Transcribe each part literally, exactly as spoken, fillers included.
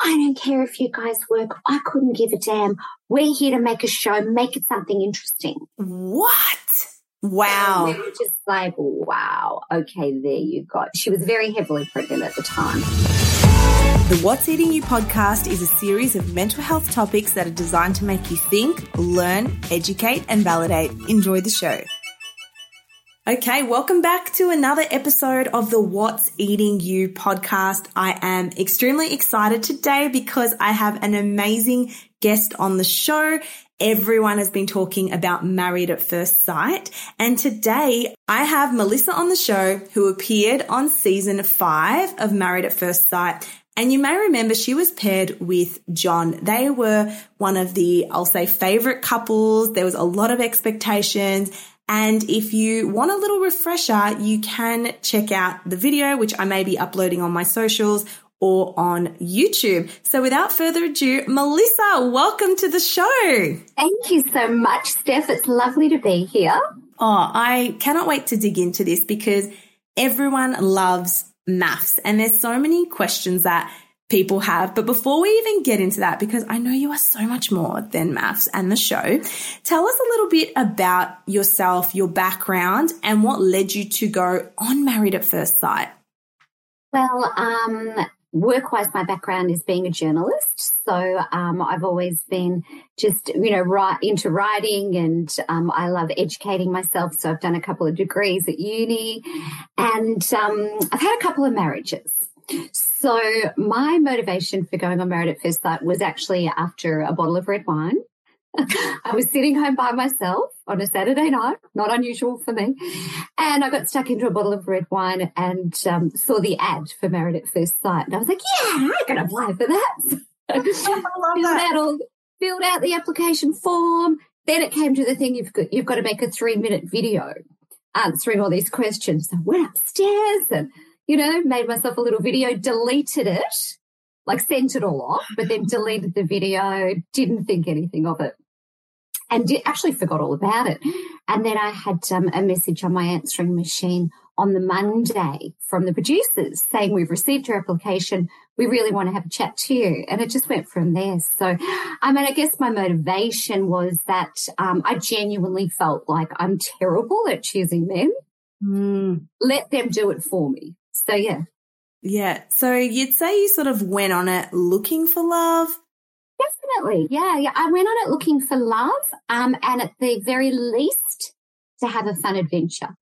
I don't care if you guys work. I couldn't give a damn. We're here to make a show, make it something interesting. What? Wow. And we were just like, wow, okay, there you go. She was very heavily pregnant at the time. The What's Eating You podcast is a series of mental health topics that are designed to make you think, learn, educate, and validate. Enjoy the show. Okay, welcome back to another episode of the What's Eating You podcast. I am extremely excited today because I have an amazing guest on the show. Everyone has been talking about Married at First Sight, and today I have Melissa on the show who appeared on season five of Married at First Sight. And you may remember she was paired with John. They were one of the, I'll say, favorite couples. There was a lot of expectations. And if you want a little refresher, you can check out the video, which I may be uploading on my socials or on YouTube. So without further ado, Melissa, welcome to the show. Thank you so much, Steph. It's lovely to be here. Oh, I cannot wait to dig into this because everyone loves MAFS and there's so many questions that people have. But before we even get into that, because I know you are so much more than MAFS and the show, tell us a little bit about yourself, your background, and what led you to go on Married at First Sight. Well, um, work-wise, my background is being a journalist. So um, I've always been just, you know, right into writing, and um, I love educating myself. So I've done a couple of degrees at uni, and um, I've had a couple of marriages. So my motivation for going on Married at First Sight was actually after a bottle of red wine. I was sitting home by myself on a Saturday night, not unusual for me, and I got stuck into a bottle of red wine and um, saw the ad for Married at First Sight. And I was like, yeah, I can apply for that. I love filled that. Out, filled out the application form. Then it came to the thing, you've got, you've got to make a three-minute video answering all these questions. So I went upstairs and, you know, made myself a little video, deleted it, like sent it all off, but then deleted the video, didn't think anything of it, and did, actually forgot all about it. And then I had um, a message on my answering machine on the Monday from the producers saying, we've received your application, we really want to have a chat to you. And it just went from there. So, I mean, I guess my motivation was that um, I genuinely felt like I'm terrible at choosing men. Mm. Let them do it for me. So, yeah. Yeah. So you'd say you sort of went on it looking for love? Definitely. Yeah. yeah. I went on it looking for love um, and at the very least to have a fun adventure,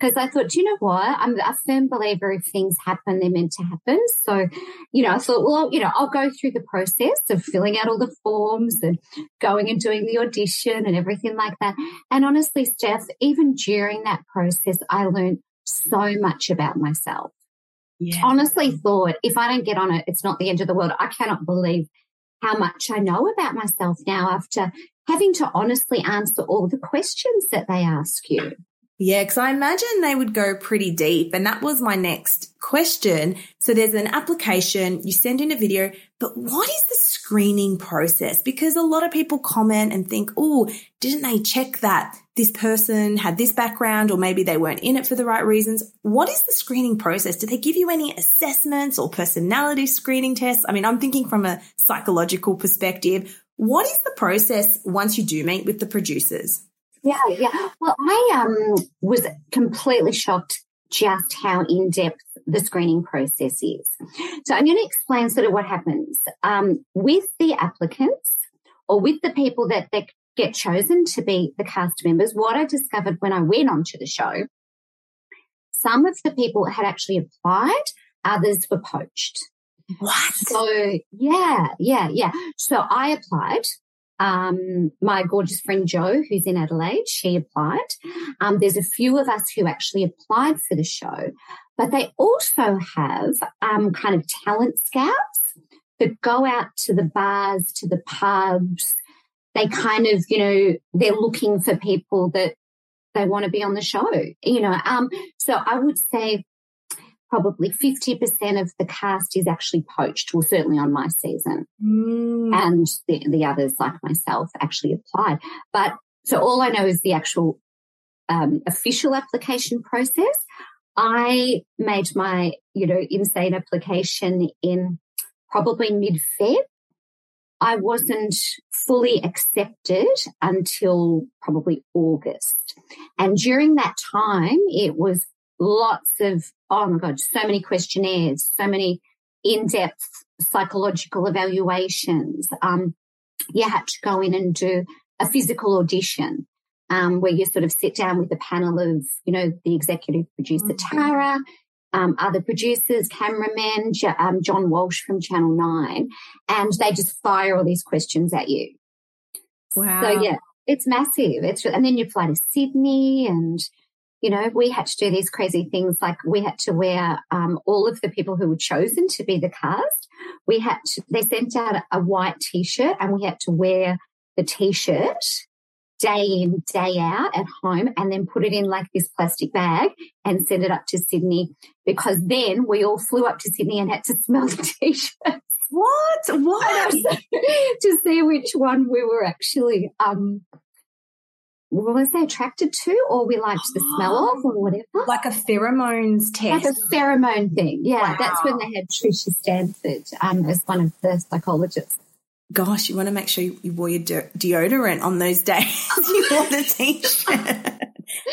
because I thought, you know what, I'm a firm believer if things happen, they're meant to happen. So, you know, I thought, well, you know, I'll go through the process of filling out all the forms and going and doing the audition and everything like that. And honestly, Steph, even during that process, I learned so much about myself. Yeah. Honestly thought, if I don't get on it, it's not the end of the world. I cannot believe how much I know about myself now after having to honestly answer all the questions that they ask you. Yeah, because I imagine they would go pretty deep. And that was my next question. So there's an application, you send in a video, but what is the screening process? Because a lot of people comment and think, oh, didn't they check that this person had this background, or maybe they weren't in it for the right reasons? What is the screening process? Do they give you any assessments or personality screening tests? I mean, I'm thinking from a psychological perspective. What is the process once you do meet with the producers? Yeah, yeah. Well, I um, was completely shocked just how in-depth the screening process is. So I'm going to explain sort of what happens. Um, with the applicants, or with the people that they get chosen to be the cast members, what I discovered when I went onto the show, some of the people had actually applied, others were poached. What? So, yeah, yeah, yeah. So I applied. Um, my gorgeous friend Jo, who's in Adelaide, she applied. Um, there's a few of us who actually applied for the show, but they also have um, kind of talent scouts that go out to the bars, to the pubs. They kind of, you know, they're looking for people that they want to be on the show, you know. Um, so I would say probably fifty percent of the cast is actually poached, well, certainly on my season. Mm. And the, the others, like myself, actually applied. But so all I know is the actual um, official application process. I made my, you know, insane application in probably mid-Feb. I wasn't fully accepted until probably August. And during that time, it was lots of, oh, my God, so many questionnaires, so many in-depth psychological evaluations. Um, you had to go in and do a physical audition um, where you sort of sit down with a panel of, you know, the executive producer, Tara, um, other producers, cameramen, um, John Walsh from Channel nine, and they just fire all these questions at you. Wow. So, yeah, it's massive. It's And then you fly to Sydney and... You know, we had to do these crazy things, like we had to wear um, all of the people who were chosen to be the cast. We had to, they sent out a white T-shirt, and we had to wear the T-shirt day in, day out at home, and then put it in like this plastic bag and send it up to Sydney, because then we all flew up to Sydney and had to smell the T-shirts. What? What? To see which one we were actually... Um, was they attracted to, or we liked the smell of, or whatever? Like a pheromones test. Like a pheromone thing, yeah. Wow. That's when they had Trisha Stanford um, as one of the psychologists. Gosh, you want to make sure you, you wore your de- deodorant on those days. You wore the T-shirt.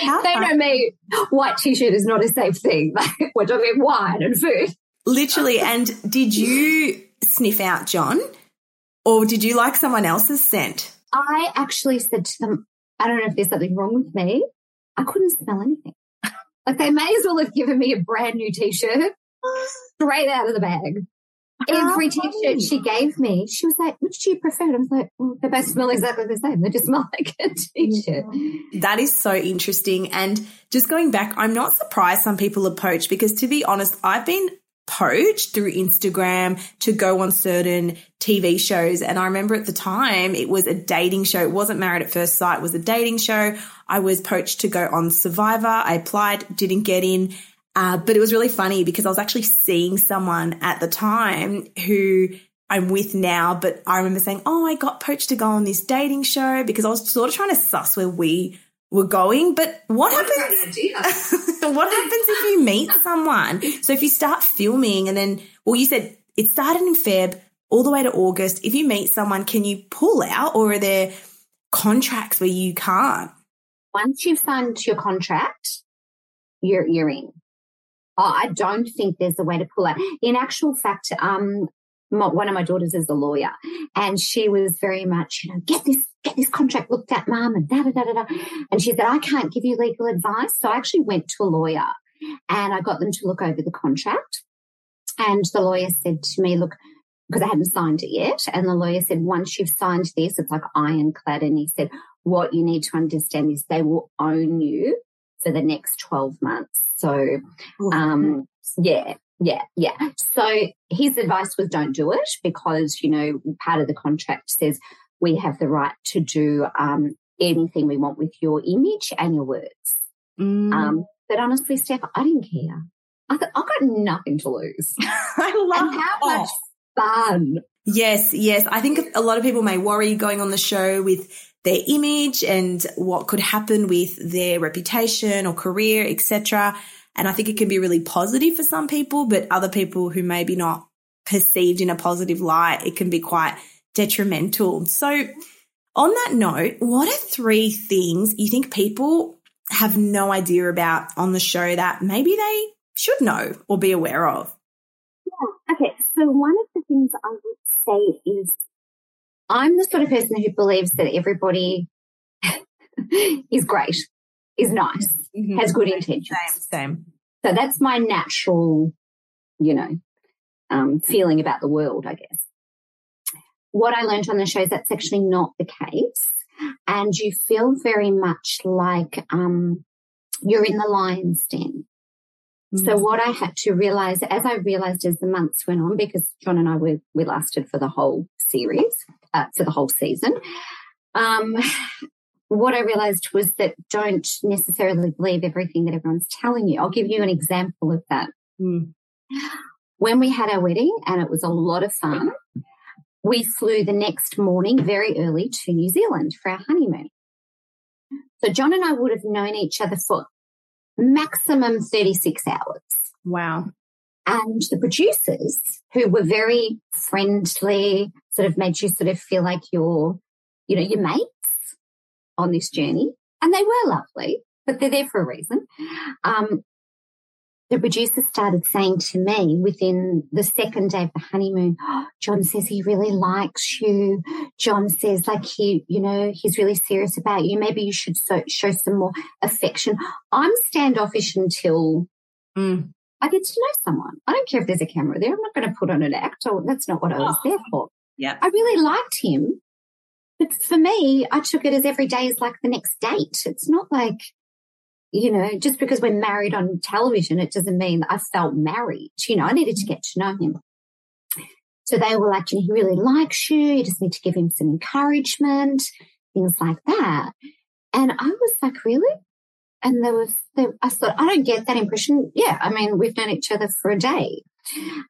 How they know me. White T-shirt is not a safe thing. Like, we're talking wine and food. Literally. And did you sniff out John, or did you like someone else's scent? I actually said to them, I don't know if there's something wrong with me. I couldn't smell anything. Like, they may as well have given me a brand new T-shirt straight out of the bag. Every T-shirt she gave me, she was like, which do you prefer? And I was like, well, they both smell exactly the same. They just smell like a T-shirt. That is so interesting. And just going back, I'm not surprised some people are poached, because, to be honest, I've been poached through Instagram to go on certain T V shows. And I remember at the time it was a dating show. It wasn't Married at First Sight. It was a dating show. I was poached to go on Survivor. I applied, didn't get in. Uh, but it was really funny, because I was actually seeing someone at the time who I'm with now, but I remember saying, oh, I got poached to go on this dating show, because I was sort of trying to suss where we we're going. But what happens what happens if you meet someone? So if you start filming and then, well, you said it started in Feb all the way to August. If you meet someone, can you pull out, or are there contracts where you can't? Once you've signed your contract, you're, you're in. Oh, I don't think there's a way to pull out. In actual fact, um, my, one of my daughters is a lawyer, and she was very much, you know, get this Get this contract looked at, Mum, and da da da da. And she said, I can't give you legal advice. So I actually went to a lawyer, and I got them to look over the contract. And the lawyer said to me, look, because I hadn't signed it yet. And the lawyer said, once you've signed this, it's like ironclad. And he said, what you need to understand is they will own you for the next twelve months. So, um, yeah. Yeah, yeah. So his advice was, don't do it, because, you know, part of the contract says we have the right to do um, anything we want with your image and your words. Mm. Um, but honestly, Steph, I didn't care. I thought, I've got nothing to lose. I love and how oh. much fun. Yes, yes. I think a lot of people may worry going on the show with their image and what could happen with their reputation or career, et cetera. And I think it can be really positive for some people, but other people who maybe not perceived in a positive light, it can be quite detrimental. So on that note, what are three things you think people have no idea about on the show that maybe they should know or be aware of? Yeah, okay. So one of the things I would say is I'm the sort of person who believes that everybody is great, is nice, mm-hmm. has good intentions. Same, same. So that's my natural, you know, um, feeling about the world, I guess. What I learned on the show is that's actually not the case, and you feel very much like um, you're in the lion's den. Mm-hmm. So what I had to realise, as I realised as the months went on, because John and I were we lasted for the whole series, uh, for the whole season, um, what I realised was that don't necessarily believe everything that everyone's telling you. I'll give you an example of that. Mm. When we had our wedding, and it was a lot of fun, we flew the next morning very early to New Zealand for our honeymoon. So John and I would have known each other for maximum thirty-six hours. Wow. And the producers, who were very friendly, sort of made you sort of feel like you're, you know, your mates on this journey. And they were lovely, but they're there for a reason. Um, the producer started saying to me within the second day of the honeymoon, oh, John says he really likes you. John says, like, he, you know, he's really serious about you. Maybe you should so, show some more affection. I'm standoffish until mm. I get to know someone. I don't care if there's a camera there. I'm not going to put on an act. Or, that's not what I was oh. there for. Yeah, I really liked him. But for me, I took it as every day is like the next date. It's not like, you know, just because we're married on television, it doesn't mean I felt married. You know, I needed to get to know him. So they were like, you know, he really likes you. You just need to give him some encouragement, things like that. And I was like, really? And there was, there, I thought, I don't get that impression. Yeah, I mean, we've known each other for a day.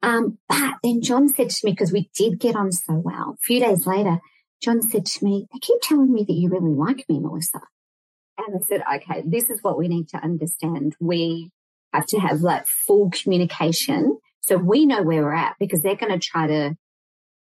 Um, but then John said to me, because we did get on so well, a few days later, John said to me, they keep telling me that you really like me, Melissa. And I said, okay, this is what we need to understand. We have to have like full communication so we know where we're at, because they're going to try to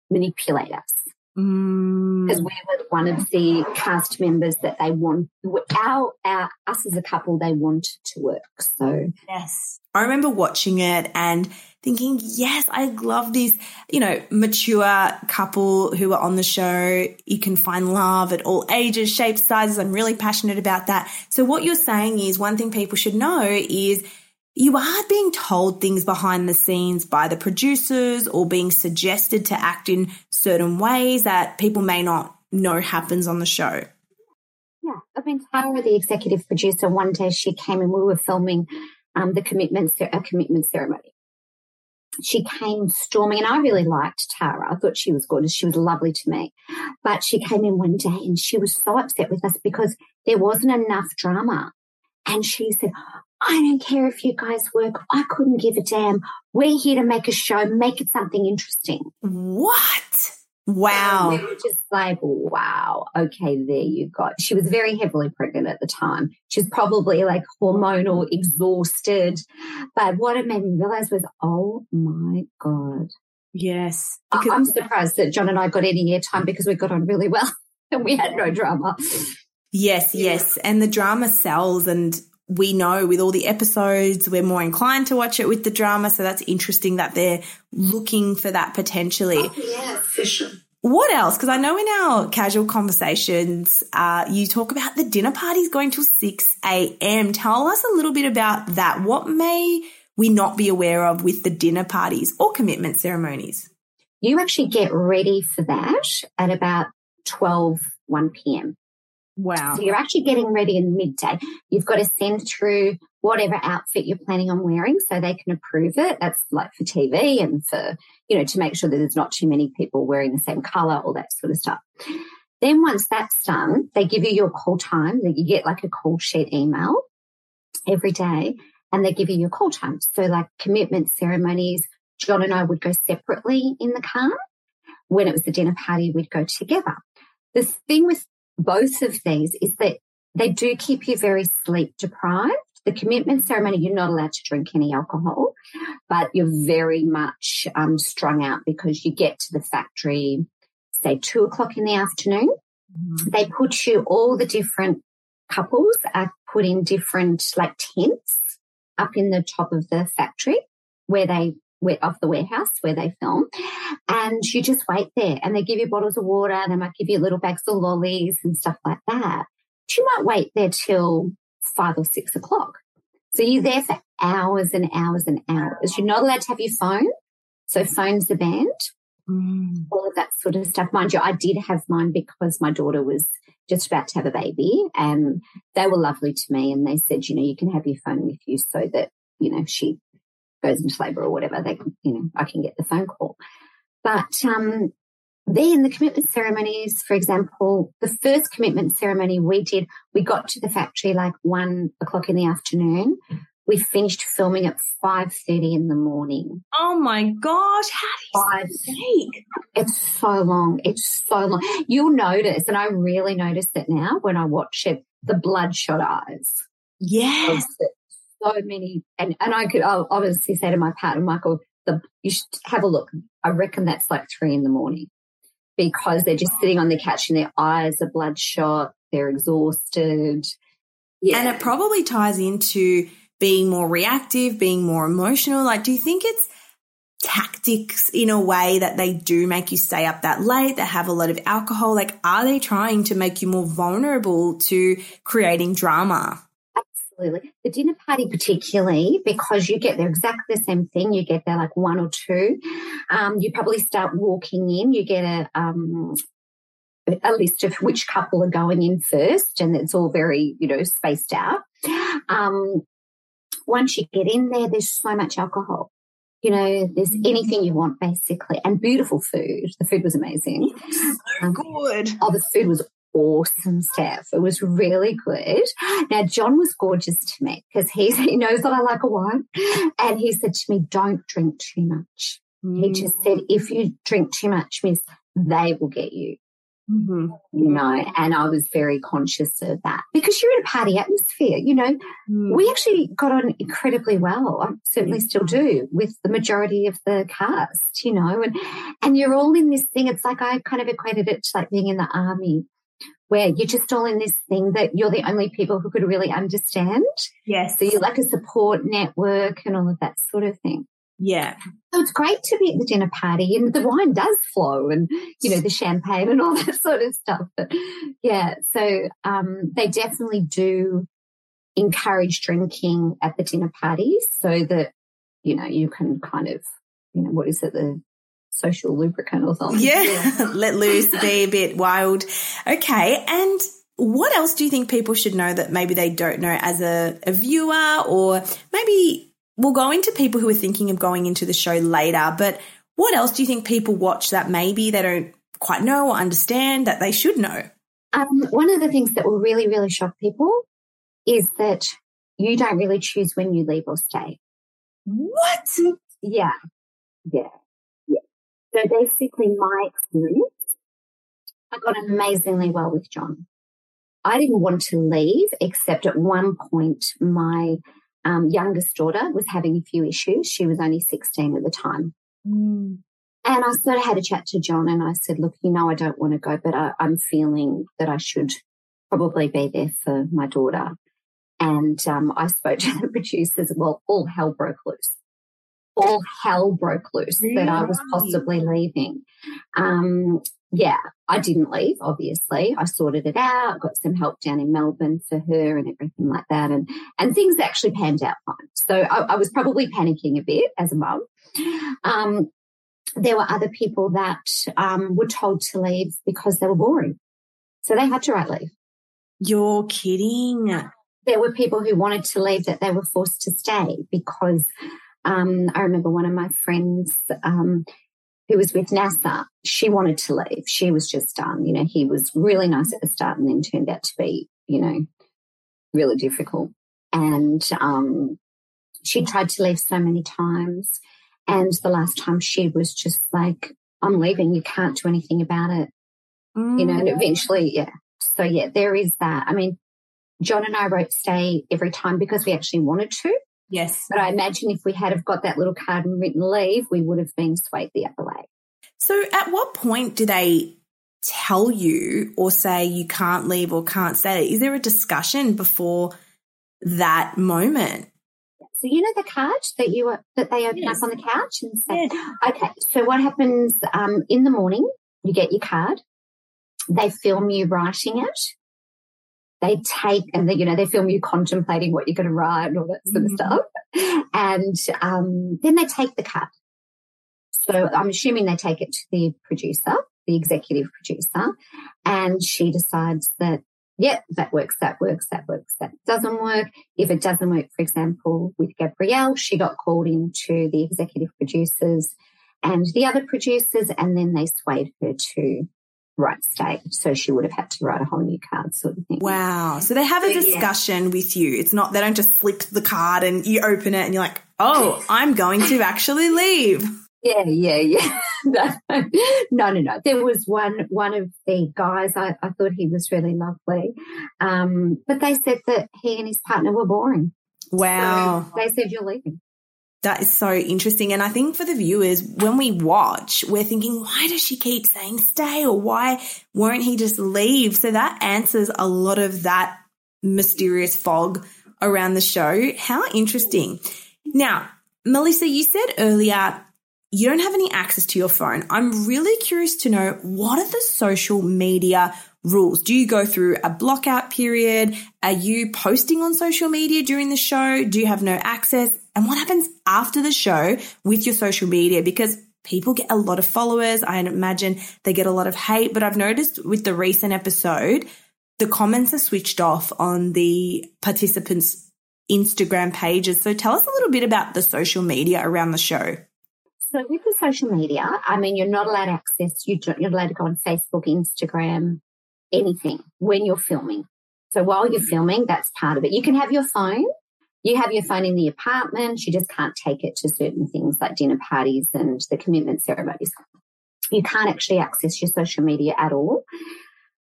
manipulate us. Mm. Because we were one of the cast members that they want, our, our us as a couple, they wanted to work. So, yes. I remember watching it and thinking, yes, I love this, you know, mature couple who are on the show. You can find love at all ages, shapes, sizes. I'm really passionate about that. So what you're saying is one thing people should know is you are being told things behind the scenes by the producers, or being suggested to act in certain ways that people may not know happens on the show. Yeah. I mean, Tara, the executive producer, one day she came and we were filming Um, the commitment, a commitment ceremony. She came storming, and I really liked Tara. I thought she was gorgeous. She was lovely to me. But she came in one day and she was so upset with us because there wasn't enough drama. And she said, I don't care if you guys work. I couldn't give a damn. We're here to make a show. Make it something interesting. What? Wow. And we were just like, wow, okay, there you go. She was very heavily pregnant at the time. She was probably like hormonal, exhausted. But what it made me realize was, oh, my God. Yes. Because- I'm surprised that John and I got any airtime because we got on really well and we had no drama. Yes, yes. And the drama sells, and we know with all the episodes, we're more inclined to watch it with the drama. So that's interesting that they're looking for that potentially. Oh, yeah, for sure. What else? Because I know in our casual conversations, uh, you talk about the dinner parties going till six a.m. Tell us a little bit about that. What may we not be aware of with the dinner parties or commitment ceremonies? You actually get ready for that at about twelve, one p.m. Wow. So you're actually getting ready in midday. You've got to send through whatever outfit you're planning on wearing so they can approve it. That's like for T V and for, you know, to make sure that there's not too many people wearing the same colour, all that sort of stuff. Then once that's done, they give you your call time. You get like a call sheet email every day, and they give you your call times. So like commitment ceremonies, John and I would go separately in the car. When it was the dinner party, we'd go together. The thing with both of these is that they do keep you very sleep deprived. The commitment ceremony, you're not allowed to drink any alcohol, but you're very much um, strung out because you get to the factory, say, two o'clock in the afternoon. Mm-hmm. They put you, all the different couples are put in different like tents up in the top of the factory where they went off the warehouse where they film, and you just wait there, and they give you bottles of water. They might give you little bags of lollies and stuff like that. But you might wait there till five or six o'clock. So you're there for hours and hours and hours. You're not allowed to have your phone. So phones are banned, mm. all of that sort of stuff. Mind you, I did have mine because my daughter was just about to have a baby, and they were lovely to me. And they said, you know, you can have your phone with you so that, you know, she goes into labour or whatever, they can, you know, I can get the phone call. But um, then the commitment ceremonies, for example, the first commitment ceremony we did, we got to the factory like one o'clock in the afternoon. We finished filming at five thirty in the morning. Oh, my gosh. How do you sleep? It's so long. It's so long. You'll notice, and I really notice it now when I watch it, the bloodshot eyes. Yes. So many, and, and I could I'll obviously say to my partner, Michael, the, you should have a look. I reckon that's like three in the morning because they're just sitting on the couch and their eyes are bloodshot, they're exhausted. Yeah. And it probably ties into being more reactive, being more emotional. Like, do you think it's tactics in a way that they do make you stay up that late, that have a lot of alcohol? Like, are they trying to make you more vulnerable to creating drama? Absolutely. The dinner party particularly, because you get there exactly the same thing. You get there like one or two. Um, you probably start walking in. You get a um, a list of which couple are going in first, and it's all very, you know, spaced out. Um, once you get in there, there's so much alcohol. You know, there's anything you want basically, and beautiful food. The food was amazing. So um, good. Oh, the food was awesome, Steph. It was really good. Now, John was gorgeous to me because he he knows that I like a wine, and he said to me, "Don't drink too much." Mm. He just said, "If you drink too much, Miss, they will get you." Mm-hmm. You know, and I was very conscious of that because you're in a party atmosphere. You know, mm. we actually got on incredibly well. I certainly still do with the majority of the cast. You know, and and you're all in this thing. It's like I kind of equated it to like being in the army, where you're just all in this thing that you're the only people who could really understand. Yes. So you're like a support network and all of that sort of thing. Yeah. So it's great to be at the dinner party, and the wine does flow, and, you know, the champagne and all that sort of stuff. But, yeah, so um, they definitely do encourage drinking at the dinner parties so that, you know, you can kind of, you know, what is it, the social lubricant or something. Yeah, yeah. Let loose, be a bit wild. Okay, and what else do you think people should know that maybe they don't know as a, a viewer, or maybe we'll go into people who are thinking of going into the show later, but what else do you think people watch that maybe they don't quite know or understand that they should know? Um, one of the things that will really, really shock people is that you don't really choose when you leave or stay. What? Yeah, yeah. So basically my experience, I got amazingly well with John. I didn't want to leave, except at one point my um, youngest daughter was having a few issues. She was only sixteen at the time. Mm. And I sort of had a chat to John and I said, look, you know, I don't want to go, but I, I'm feeling that I should probably be there for my daughter. And um, I spoke to the producers, well, all hell broke loose. All hell broke loose really? That I was possibly leaving. Um, yeah, I didn't leave, obviously. I sorted it out, got some help down in Melbourne for her and everything like that, and, and things actually panned out fine. So I, I was probably panicking a bit as a mum. Um, there were other people that um, were told to leave because they were boring. So they had to right leave. You're kidding. There were people who wanted to leave that they were forced to stay because Um, I remember one of my friends um, who was with NASA, she wanted to leave. She was just done. You know, he was really nice at the start and then turned out to be, you know, really difficult. and um, she tried to leave so many times. And the last time she was just like, I'm leaving, you can't do anything about it, mm. you know, and eventually, yeah. So, yeah, there is that. I mean, John and I wrote stay every time because we actually wanted to. Yes. But I imagine if we had have got that little card and written leave, we would have been swayed the other way. So at what point do they tell you or say you can't leave or can't stay? Is there a discussion before that moment? So you know the card that you that they open yes. up on the couch and say, yes. okay, so what happens um, in the morning, you get your card, they film you writing it. They take and, they, you know, they film you contemplating what you're going to write and all that sort of stuff. And um, then they take the card. So I'm assuming they take it to the producer, the executive producer, and she decides that, yeah, that works, that works, that works, that doesn't work. If it doesn't work, for example, with Gabrielle, she got called into the executive producers and the other producers, and then they swayed her to right state, so she would have had to write a whole new card sort of thing. Wow. So they have a discussion yeah. with you. It's not, they don't just flick the card and you open it and you're like, oh, I'm going to actually leave. Yeah, yeah, yeah. No, no, no, no. There was one one of the guys, I, I thought he was really lovely, um, but they said that he and his partner were boring. Wow. So they said you're leaving. That is so interesting. And I think for the viewers, when we watch, we're thinking, why does she keep saying stay, or why won't he just leave? So that answers a lot of that mysterious fog around the show. How interesting. Now, Melissa, you said earlier you don't have any access to your phone. I'm really curious to know, what are the social media rules? Do you go through a blockout period? Are you posting on social media during the show? Do you have no access? And what happens after the show with your social media? Because people get a lot of followers. I imagine they get a lot of hate, but I've noticed with the recent episode, the comments are switched off on the participants' Instagram pages. So tell us a little bit about the social media around the show. So with the social media, I mean, you're not allowed access. You don't, you're allowed to go on Facebook, Instagram, anything when you're filming. So while you're filming, that's part of it. You can have your phone. You have your phone in the apartment. You just can't take it to certain things like dinner parties and the commitment ceremonies. You can't actually access your social media at all.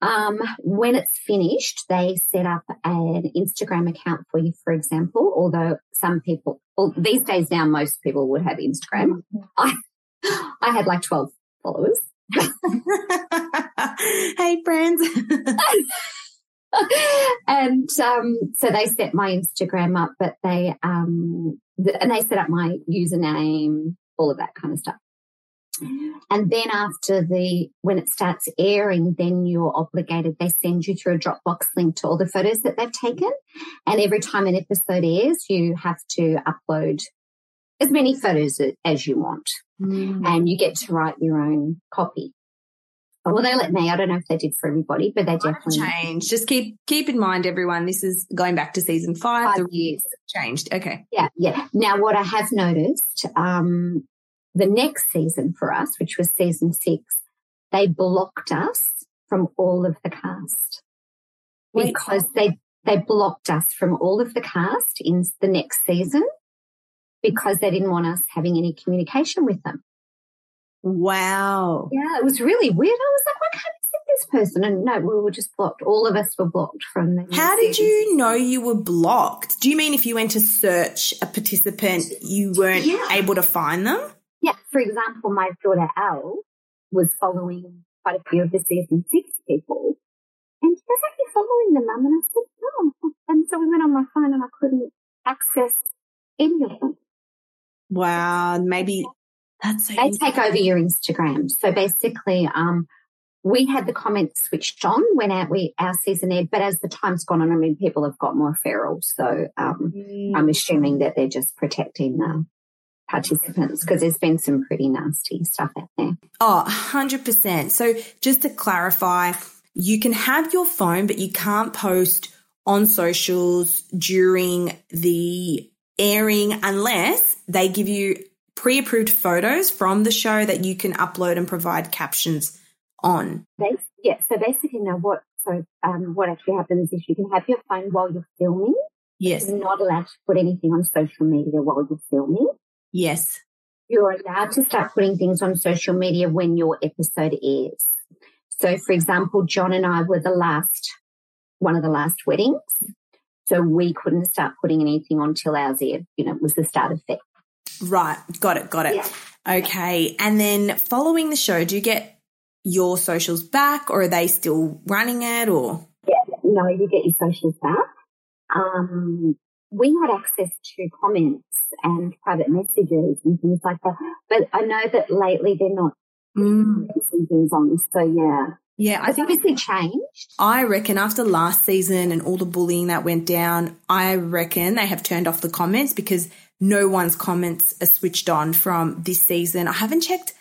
Um, when it's finished, they set up an Instagram account for you, for example, although some people, well, these days now most people would have Instagram. I, I had like twelve followers. Hey, friends. And um, so they set my Instagram up, but they um, th- and they set up my username, all of that kind of stuff. And then after the, when it starts airing, then you're obligated, they send you through a Dropbox link to all the photos that they've taken. And every time an episode airs, you have to upload as many photos as you want. Mm. And you get to write your own copy. Well, they let me. I don't know if they did for everybody, but they definitely changed. Just keep keep in mind, everyone, this is going back to season five. Five the years changed. Okay. Yeah, yeah. Now, what I have noticed, um, the next season for us, which was season six, they blocked us from all of the cast. Wait. Because they they blocked us from all of the cast in the next season because they didn't want us having any communication with them. Wow. Yeah, it was really weird. I was like, why can't I see this person? And no, we were just blocked. All of us were blocked from the. How did you know you were blocked? Do you mean if you went to search a participant, you weren't yeah. able to find them? Yeah. For example, my daughter Al was following quite a few of the season six people. And she was like, you're following them, Mum. And I said, no. And so we went on my phone and I couldn't access any of them. Wow. Maybe. That's so they take over your Instagram. So basically um, we had the comments switched on when our, we, our season aired, but as the time's gone on, I mean, people have got more feral. So um, mm. I'm assuming that they're just protecting the participants because there's been some pretty nasty stuff out there. Oh, one hundred percent. So just to clarify, you can have your phone, but you can't post on socials during the airing unless they give you pre-approved photos from the show that you can upload and provide captions on. Yeah, so basically now what so um, what actually happens is you can have your phone while you're filming. Yes. You're not allowed to put anything on social media while you're filming. Yes. You're allowed to start putting things on social media when your episode airs. So, for example, John and I were the last, one of the last weddings. So we couldn't start putting anything on till ours aired. You know, it was the start of it. Right. Got it. Got it. Yeah. Okay. And then following the show, do you get your socials back or are they still running it or? Yeah. No, you get your socials back. Um, we had access to comments and private messages and things like that. But I know that lately they're not mm. things on. So, yeah. Yeah, I think it's changed. I reckon after last season and all the bullying that went down, I reckon they have turned off the comments because no one's comments are switched on from this season. I haven't checked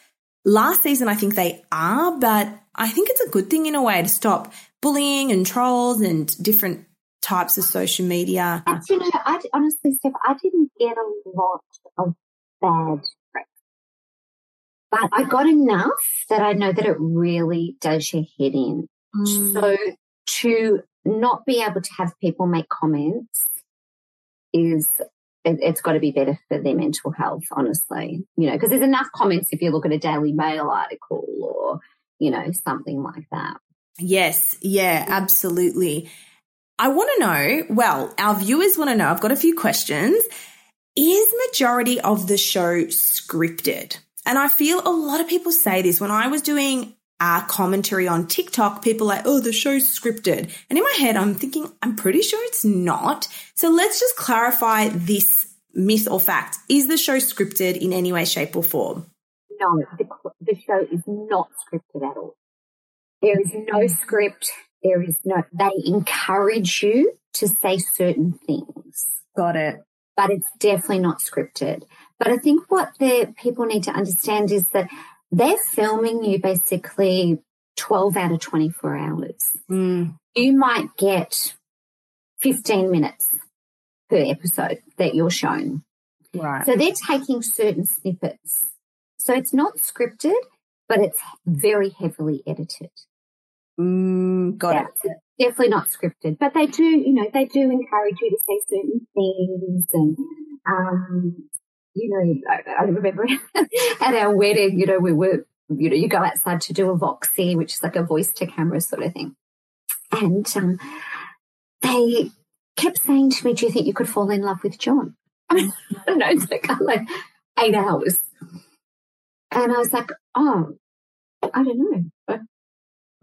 last season. I think they are, but I think it's a good thing in a way to stop bullying and trolls and different types of social media. But, you know, I, honestly, Steph, I didn't get a lot of bad press. But I got enough that I know that it really does your head in. Mm. So to not be able to have people make comments is it, it's got to be better for their mental health, honestly. You know, because there's enough comments if you look at a Daily Mail article or, you know, something like that. Yes, yeah, absolutely. I want to know, well, our viewers want to know, I've got a few questions. Is majority of the show scripted? And I feel a lot of people say this. When I was doing uh, commentary on TikTok, people are like, oh, the show's scripted. And in my head, I'm thinking, I'm pretty sure it's not. So let's just clarify this myth or fact. Is the show scripted in any way, shape or form? No, the, the show is not scripted at all. There is no script. There is no, they encourage you to say certain things. Got it. But it's definitely not scripted. But I think what the people need to understand is that they're filming you basically twelve out of twenty-four hours. Mm. You might get fifteen minutes per episode that you're shown. Right. So they're taking certain snippets. So it's not scripted, but it's very heavily edited. Mm, got yeah, it. So definitely not scripted. But they do, you know, they do encourage you to say certain things and, um, you know, I, I remember at our wedding, you know, we were, you know, you go outside to do a voxy, which is like a voice to camera sort of thing. And um, they kept saying to me, do you think you could fall in love with John? I mean, I don't know, it's like, like eight hours. And I was like, oh, I don't know.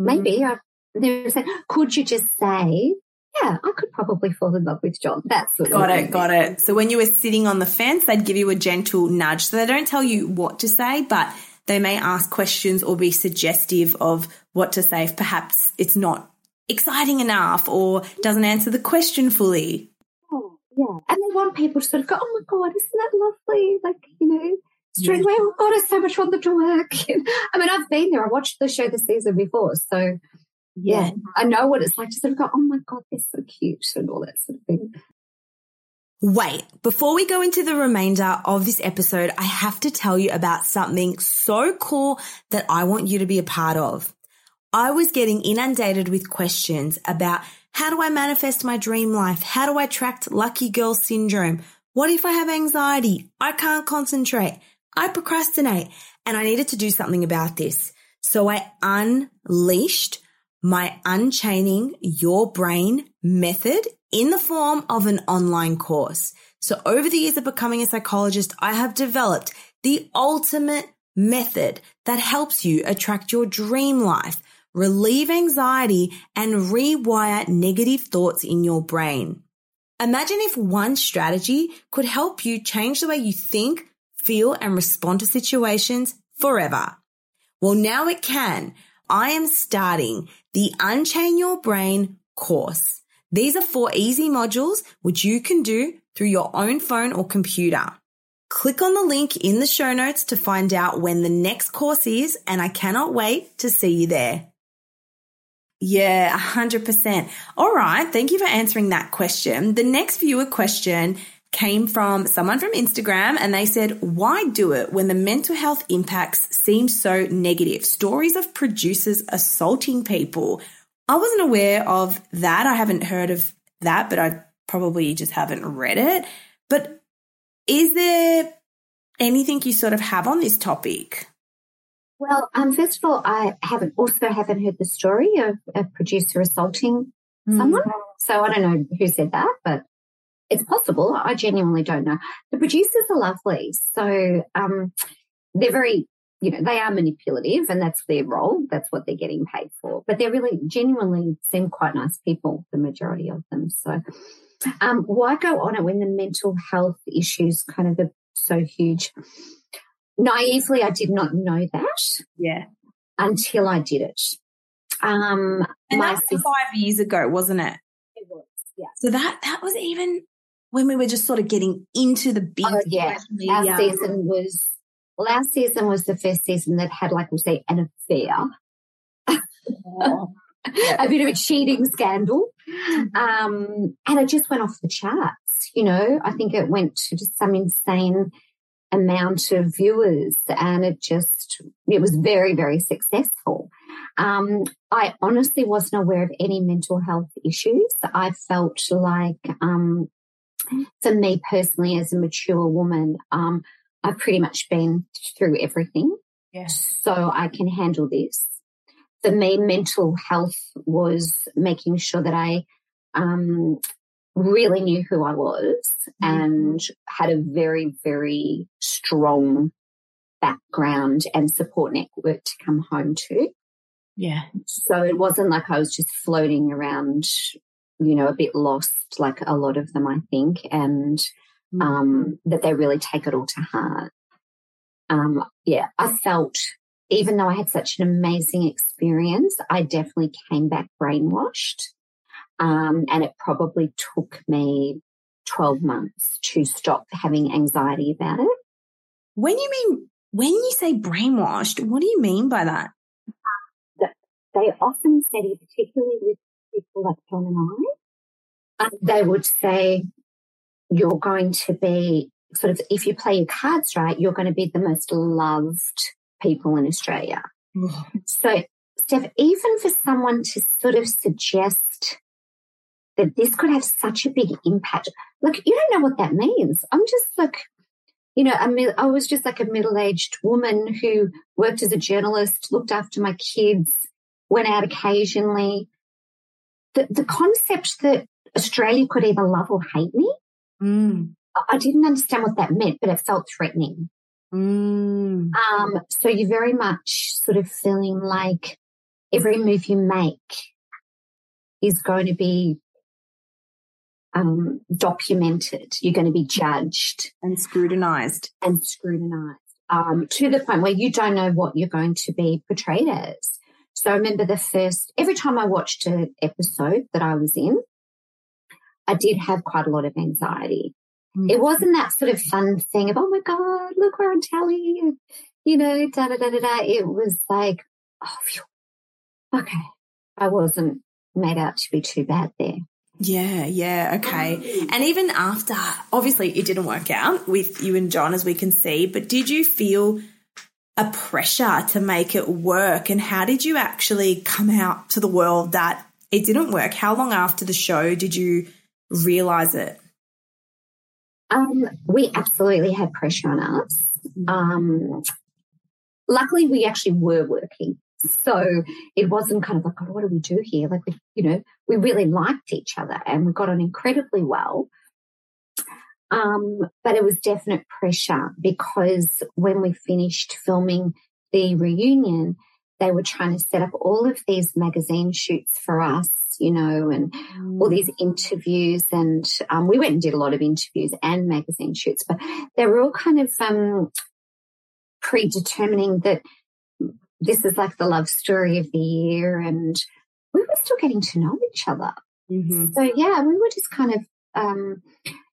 Maybe. I, they were saying, could you just say, yeah, I could probably fall in love with John. That's got it, got it. So when you were sitting on the fence, they'd give you a gentle nudge. So they don't tell you what to say, but they may ask questions or be suggestive of what to say if perhaps it's not exciting enough or doesn't answer the question fully. Oh, yeah. And they want people to sort of go, oh, my God, isn't that lovely? Like, you know, straight away, oh, God, I so much wanted to work. I mean, I've been there. I watched the show the season before, so... Yeah, I know what it's like to sort of go, oh, my God, they're so cute and all that sort of thing. Wait, before we go into the remainder of this episode, I have to tell you about something so cool that I want you to be a part of. I was getting inundated with questions about how do I manifest my dream life? How do I attract lucky girl syndrome? What if I have anxiety? I can't concentrate. I procrastinate. And I needed to do something about this. So I unleashed my Unchaining Your Brain method in the form of an online course. So over the years of becoming a psychologist, I have developed the ultimate method that helps you attract your dream life, relieve anxiety, and rewire negative thoughts in your brain. Imagine if one strategy could help you change the way you think, feel, and respond to situations forever. Well, now it can. I am starting the Unchain Your Brain course. These are four easy modules which you can do through your own phone or computer. Click on the link in the show notes to find out when the next course is, and I cannot wait to see you there. Yeah, one hundred percent. All right, thank you for answering that question. The next viewer question came from someone from Instagram and they said, why do it when the mental health impacts seem so negative? Stories of producers assaulting people. I wasn't aware of that. I haven't heard of that, but I probably you just haven't read it. But is there anything you sort of have on this topic? Well, um, first of all, I haven't also haven't heard the story of a producer assaulting mm. someone. So I don't know who said that, but it's possible. I genuinely don't know. The producers are lovely. So um, they're very, you know, they are manipulative, and that's their role. That's what they're getting paid for. But they really genuinely seem quite nice people, the majority of them. So um, why go on it when the mental health issues kind of are so huge? Naively, I did not know that. Yeah. Until I did it. Um, and that was sister- five years ago, wasn't it? It was, yeah. So that that was even when we were just sort of getting into the big oh, yeah. media. Our season was, well, our season was the first season that had, like we say, an affair. Oh. A bit of a cheating scandal. Um, and it just went off the charts, you know. I think it went to just some insane amount of viewers, and it just it was very, very successful. Um, I honestly wasn't aware of any mental health issues. I felt like um, for me personally as a mature woman, um, I've pretty much been through everything. Yes. So I can handle this. For me, mental health was making sure that I um, really knew who I was and had a very, very strong background and support network to come home to. Yeah. So it wasn't like I was just floating around, you know, a bit lost, like a lot of them, I think, and um, that they really take it all to heart. Um, yeah, I felt, even though I had such an amazing experience, I definitely came back brainwashed. Um, and it probably took me twelve months to stop having anxiety about it. When you mean, when you say brainwashed, what do you mean by that? They often say, particularly with people like John and I, um, they would say you're going to be sort of, if you play your cards right, you're going to be the most loved people in Australia. So, Steph, even for someone to sort of suggest that this could have such a big impact. Look, you don't know what that means. I'm just like, you know, I was just like a middle-aged woman who worked as a journalist, looked after my kids, went out occasionally. The, the concept that Australia could either love or hate me, mm. I didn't understand what that meant, but it felt threatening. Mm. Um, so you're very much sort of feeling like every move you make is going to be Um, documented. You're going to be judged and scrutinized and scrutinized um, to the point where you don't know what you're going to be portrayed as. So I remember the first, every time I watched an episode that I was in, I did have quite a lot of anxiety. Mm-hmm. It wasn't that sort of fun thing of, oh my God, look, we're on telly, and, you know, da da da da da. It was like, oh, phew. Okay, I wasn't made out to be too bad there. Yeah, yeah, okay. And even after, obviously it didn't work out with you and John, as we can see, but did you feel a pressure to make it work, and how did you actually come out to the world that it didn't work? How long after the show did you realise it? Um, we absolutely had pressure on us. Um, luckily we actually were working. So it wasn't kind of like, oh, what do we do here? Like, we, you know, we really liked each other and we got on incredibly well. Um, but it was definite pressure because when we finished filming the reunion, they were trying to set up all of these magazine shoots for us, you know, and all these interviews. And um, we went and did a lot of interviews and magazine shoots, but they were all kind of um, predetermining that this is like the love story of the year, and we were still getting to know each other. Mm-hmm. So, yeah, we were just kind of um,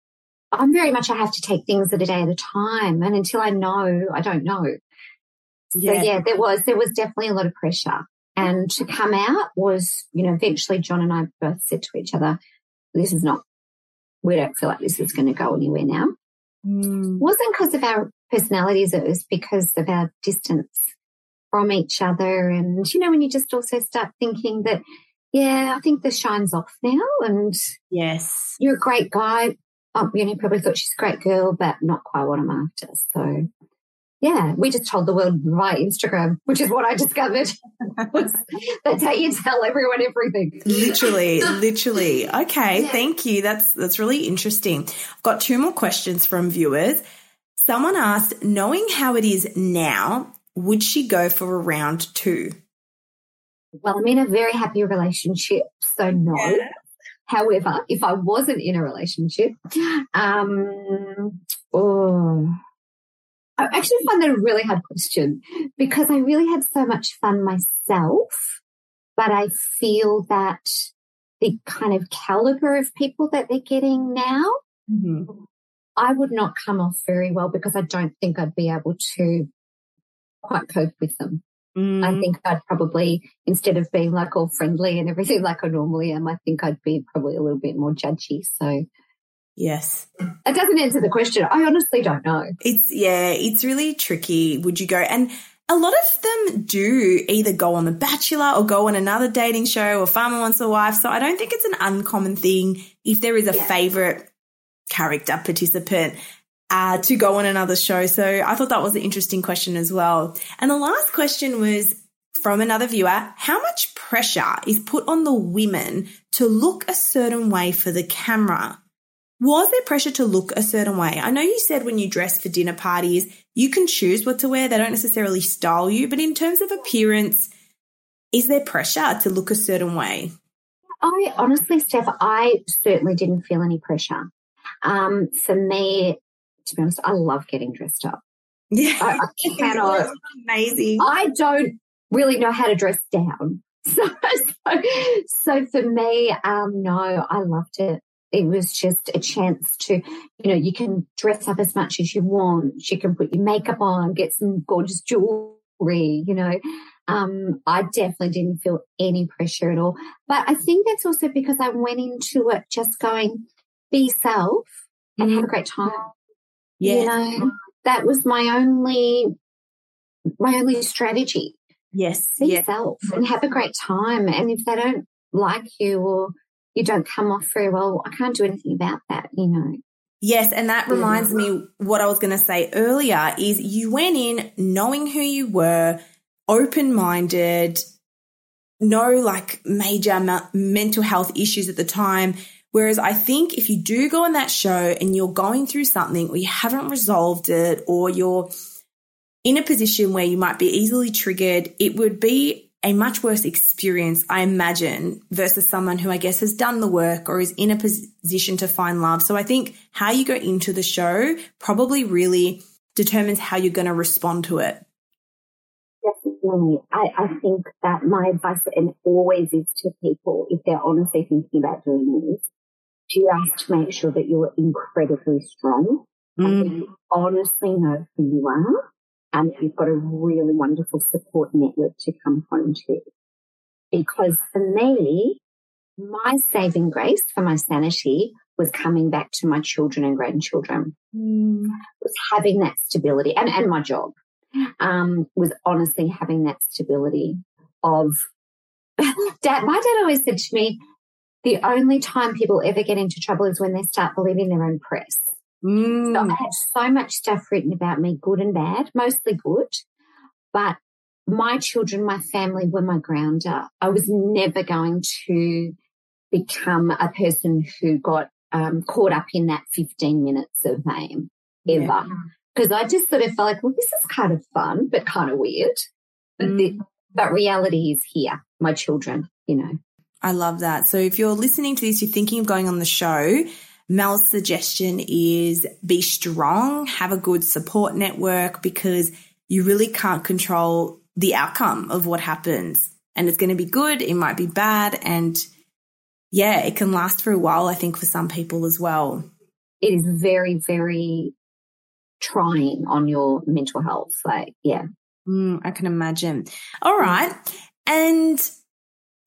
– I'm very much I have to take things at a day at a time, and until I know, I don't know. So, yeah, yeah there was there was definitely a lot of pressure. And to come out was, you know, eventually John and I both said to each other, this is not – we don't feel like this is going to go anywhere now. Mm. It wasn't because of our personalities. It was because of our distance from each other. And, you know, when you just also start thinking that yeah, I think this shines off now. And yes, you're a great guy. Oh, you know, probably thought she's a great girl, but not quite what I'm after. So, yeah, we just told the world via Instagram, which is what I discovered. That's how you tell everyone everything. Literally, literally. Okay, yeah. Thank you. That's that's really interesting. I've got two more questions from viewers. Someone asked, knowing how it is now, would she go for a round two? Well, I'm in a very happy relationship, so no. Yeah. However, if I wasn't in a relationship, um, oh, I actually find that a really hard question because I really had so much fun myself, but I feel that the kind of caliber of people that they're getting now, mm-hmm. I would not come off very well because I don't think I'd be able to quite cope with them. Mm. I think I'd probably, instead of being like all friendly and everything like I normally am, I think I'd be probably a little bit more judgy. So, yes. It doesn't answer the question. I honestly don't know. It's, yeah, it's really tricky. Would you go? And a lot of them do either go on The Bachelor or go on another dating show or Farmer Wants a Wife. So I don't think it's an uncommon thing if there is a yeah. favourite character participant Uh, to go on another show. So I thought that was an interesting question as well. And the last question was from another viewer, how much pressure is put on the women to look a certain way for the camera? Was there pressure to look a certain way? I know you said when you dress for dinner parties, you can choose what to wear. They don't necessarily style you, but in terms of appearance, is there pressure to look a certain way? I honestly, Steph, I certainly didn't feel any pressure. Um, for me, to be honest, I love getting dressed up. Yeah. I, I cannot. Amazing. I don't really know how to dress down. So, so, so for me, um, no, I loved it. It was just a chance to, you know, you can dress up as much as you want. You can put your makeup on, get some gorgeous jewelry, you know. Um, I definitely didn't feel any pressure at all. But I think that's also because I went into it just going, be self and mm-hmm. have a great time. Yeah. You know, that was my only my only strategy. Yes. Be yes. self and have a great time. And if they don't like you or you don't come off very well, I can't do anything about that, you know. Yes, and that reminds yeah. me what I was going to say earlier is you went in knowing who you were, open-minded, no like major ma- mental health issues at the time. Whereas I think if you do go on that show and you're going through something or you haven't resolved it or you're in a position where you might be easily triggered, it would be a much worse experience, I imagine, versus someone who I guess has done the work or is in a position to find love. So I think how you go into the show probably really determines how you're going to respond to it. Definitely. I, I think that my advice and always is to people, if they're honestly thinking about doing this, just make sure that you're incredibly strong mm. and that you honestly know who you are and that you've got a really wonderful support network to come home to. Because for me, my saving grace for my sanity was coming back to my children and grandchildren, mm. was having that stability and, and my job, um, was honestly having that stability of dad. My dad always said to me, the only time people ever get into trouble is when they start believing their own press. Mm. So I had so much stuff written about me, good and bad, mostly good. But my children, my family were my grounder. I was never going to become a person who got um, caught up in that fifteen minutes of fame ever. Because yeah. I just sort of felt like, well, this is kind of fun but kind of weird. But, mm. the, but reality is here, my children, you know. I love that. So if you're listening to this, you're thinking of going on the show, Mel's suggestion is be strong, have a good support network because you really can't control the outcome of what happens. And it's going to be good, it might be bad, and, yeah, it can last for a while, I think, for some people as well. It is very, very trying on your mental health. Like, yeah. Mm, I can imagine. All right. And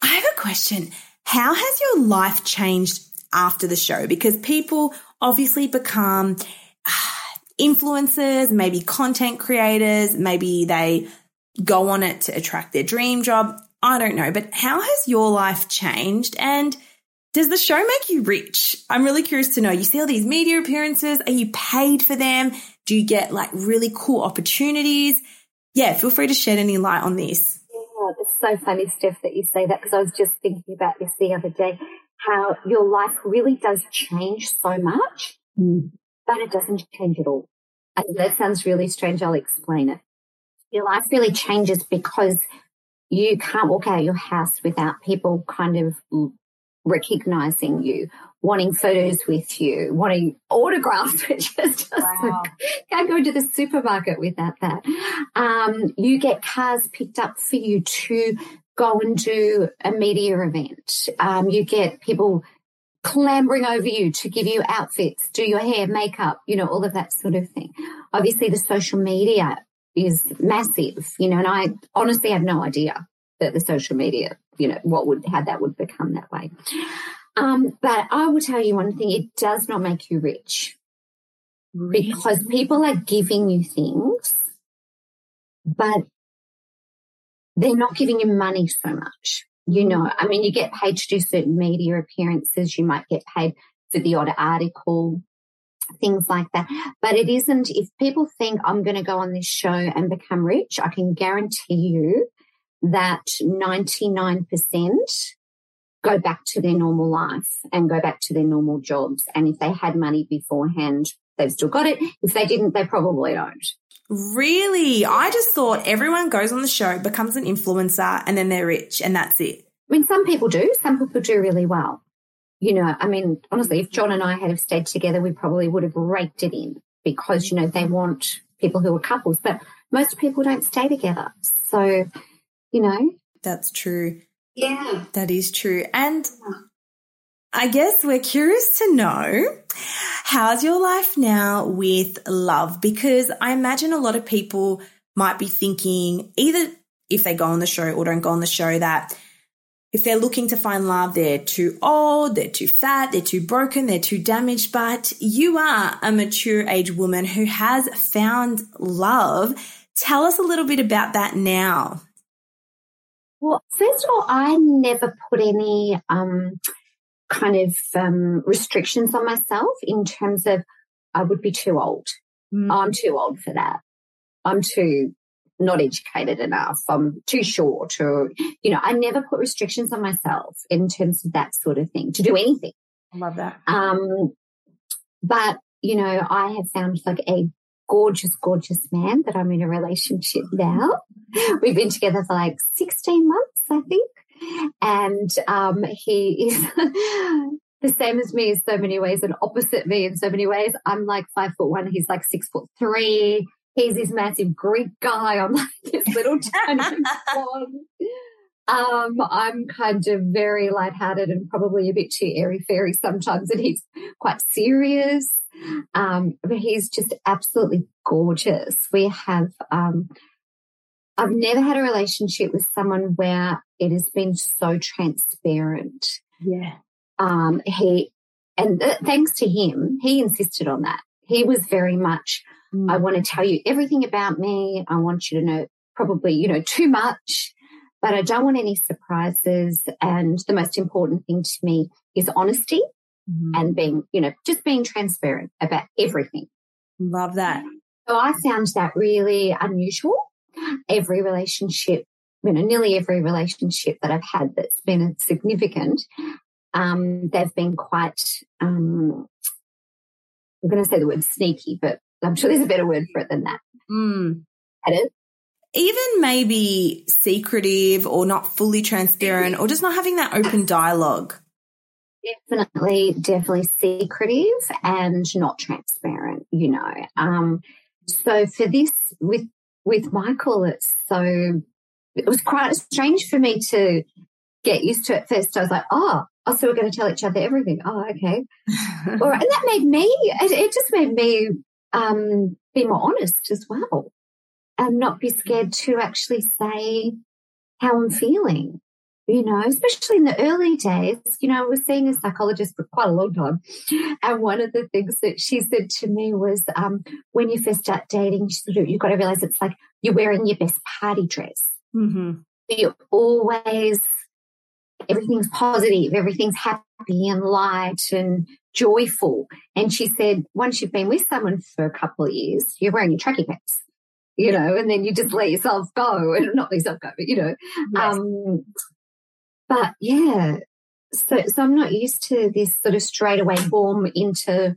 I have a question. How has your life changed after the show? Because people obviously become influencers, maybe content creators, maybe they go on it to attract their dream job. I don't know, but how has your life changed, and does the show make you rich? I'm really curious to know. You see all these media appearances. Are you paid for them? Do you get like really cool opportunities? Yeah, feel free to shed any light on this. Yeah, it's so funny, Steph, that you say that, because I was just thinking about this the other day, how your life really does change so much, mm. but it doesn't change at all. And that sounds really strange. I'll explain it. Your life really changes because you can't walk out of your house without people kind of recognizing you, wanting photos with you, wanting autographs, which is just wow. Can't go to the supermarket without that. Um, you get cars picked up for you to go and do a media event. Um, you get people clambering over you to give you outfits, do your hair, makeup, you know, all of that sort of thing. Obviously, the social media is massive, you know, and I honestly have no idea that the social media, you know, what would, how that would become that way. Um, but I will tell you one thing, it does not make you rich, because people are giving you things, but they're not giving you money so much. You know, I mean, you get paid to do certain media appearances, you might get paid for the odd article, things like that. But it isn't, if people think I'm going to go on this show and become rich, I can guarantee you that ninety-nine percent go back to their normal life and go back to their normal jobs. And if they had money beforehand, they've still got it. If they didn't, they probably don't. Really? I just thought everyone goes on the show, becomes an influencer, and then they're rich, and that's it. I mean, some people do. Some people do really well. You know, I mean, honestly, if John and I had have stayed together, we probably would have raked it in, because, you know, they want people who are couples. But most people don't stay together. So, you know. That's true. Yeah. That is true. And I guess we're curious to know, how's your life now with love? Because I imagine a lot of people might be thinking, either if they go on the show or don't go on the show, that if they're looking to find love, they're too old, they're too fat, they're too broken, they're too damaged. But you are a mature age woman who has found love. Tell us a little bit about that now. Well, first of all, I never put any um, kind of um, restrictions on myself in terms of I would be too old. Mm. I'm too old for that. I'm too not educated enough. I'm too short, or, you know, I never put restrictions on myself in terms of that sort of thing, to do anything. I love that. Um, but, you know, I have found like a gorgeous, gorgeous man that I'm in a relationship now. We've been together for like sixteen months, I think. And um, he is the same as me in so many ways, and opposite me in so many ways. I'm like five foot one. He's like six foot three. He's this massive Greek guy. I'm like this little tiny one. Um, I'm kind of very lighthearted and probably a bit too airy-fairy sometimes, and he's quite serious. Um, but he's just absolutely gorgeous. We have, um, I've never had a relationship with someone where it has been so transparent. Yeah. Um, he, and th- thanks to him, he insisted on that. He was very much, mm. I want to tell you everything about me. I want you to know probably, you know, too much, but I don't want any surprises. And the most important thing to me is honesty. And being, you know, just being transparent about everything. Love that. So I found that really unusual. Every relationship, you know, nearly every relationship that I've had that's been significant, um, they've been quite, um, I'm going to say the word sneaky, but I'm sure there's a better word for it than that. Mm. That is. Even maybe secretive or not fully transparent or just not having that open dialogue. Definitely, definitely secretive and not transparent, you know. Um, so for this, with with Michael, it's so, it was quite strange for me to get used to at first. I was like, oh, oh so we're going to tell each other everything. Oh, okay. All right. And that made me, it, it just made me um, be more honest as well, and not be scared to actually say how I'm feeling. You know, especially in the early days, you know, I was seeing a psychologist for quite a long time. And one of the things that she said to me was um, when you first start dating, she sort of, you've got to realize it's like you're wearing your best party dress. Mm-hmm. you're always, everything's positive, everything's happy and light and joyful. And she said, once you've been with someone for a couple of years, you're wearing your tracking pants, you know, and then you just let yourself go, and not let yourself go, but, you know. Yes. Um, but, yeah, so so I'm not used to this sort of straightaway form into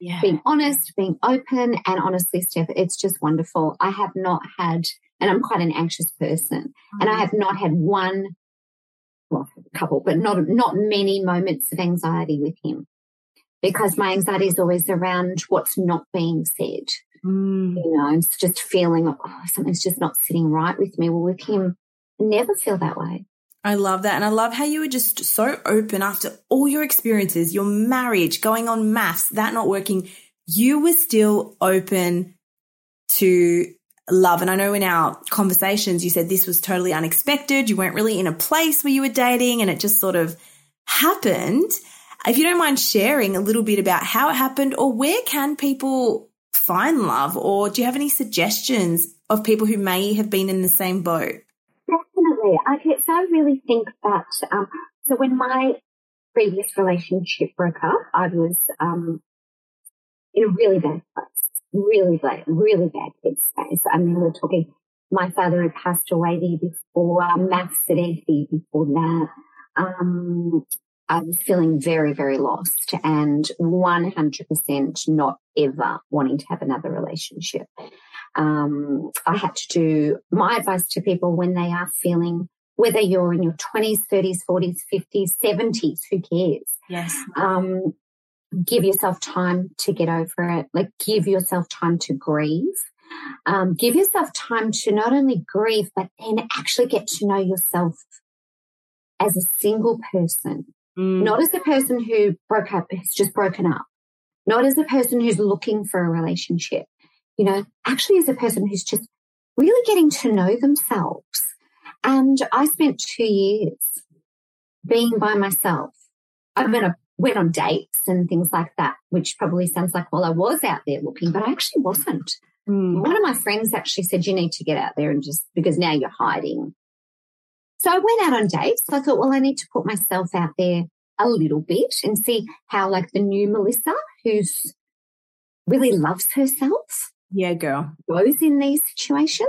yeah. being honest, being open, and honestly, Steph, it's just wonderful. I have not had, and I'm quite an anxious person, mm-hmm. and I have not had one, well, a couple, but not not many moments of anxiety with him. Because my anxiety is always around what's not being said. Mm. You know, it's just feeling like, oh, something's just not sitting right with me. Well, with him, I never feel that way. I love that. And I love how you were just so open after all your experiences, your marriage, going on MAFS, that not working. You were still open to love. And I know in our conversations you said this was totally unexpected. You weren't really in a place where you were dating and it just sort of happened. If you don't mind sharing a little bit about how it happened, or where can people find love, or do you have any suggestions of people who may have been in the same boat? Definitely. Okay, so I really think that um, so when my previous relationship broke up, I was um, in a really bad place, really bad, really bad headspace. I mean, we're talking, my father had passed away the year before, uh, maths at the year before that. Um I was feeling very, very lost and one hundred percent not ever wanting to have another relationship. Um, I had to do my advice to people when they are feeling, whether you're in your twenties, thirties, forties, fifties, seventies, who cares? Yes. Um, give yourself time to get over it. Like, give yourself time to grieve. Um, give yourself time to not only grieve, but then actually get to know yourself as a single person. Mm. Not as a person who broke up, has just broken up. Not as a person who's looking for a relationship. You know, actually as a person who's just really getting to know themselves. And I spent two years being by myself. I mean, I went on dates and things like that, which probably sounds like, well, I was out there looking, but I actually wasn't. Mm. One of my friends actually said, you need to get out there and just, because now you're hiding. So I went out on dates. So I thought, well, I need to put myself out there a little bit and see how, like, the new Melissa, who's really loves herself. Yeah, girl. Goes in these situations.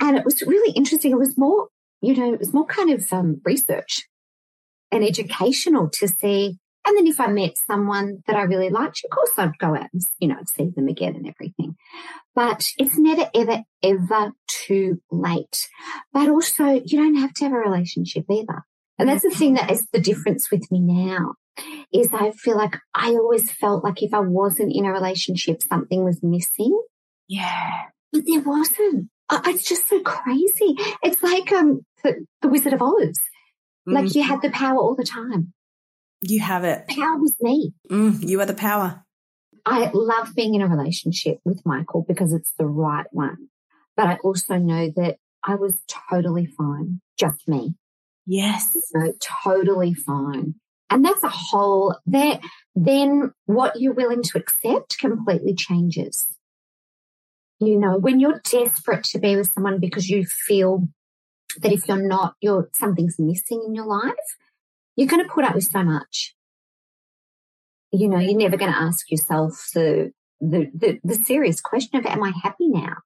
And it was really interesting. It was more, you know, it was more kind of um, research and educational to see. And then if I met someone that I really liked, of course I'd go out and, you know, see them again and everything. But it's never, ever, ever too late. But also you don't have to have a relationship either. And that's the thing that is the difference with me now, is I feel like I always felt like if I wasn't in a relationship, something was missing. Yeah. But there wasn't. It's just so crazy. It's like um the, the Wizard of Oz. Mm. Like you had the power all the time. You have it. The power was me. Mm, you are the power. I love being in a relationship with Michael because it's the right one. But I also know that I was totally fine, just me. Yes. So totally fine. And that's a whole, that, then what you're willing to accept completely changes. You know, when you're desperate to be with someone because you feel that if you're not, you're something's missing in your life, you're going to put up with so much. You know, you're never going to ask yourself the, the the the serious question of, am I happy now?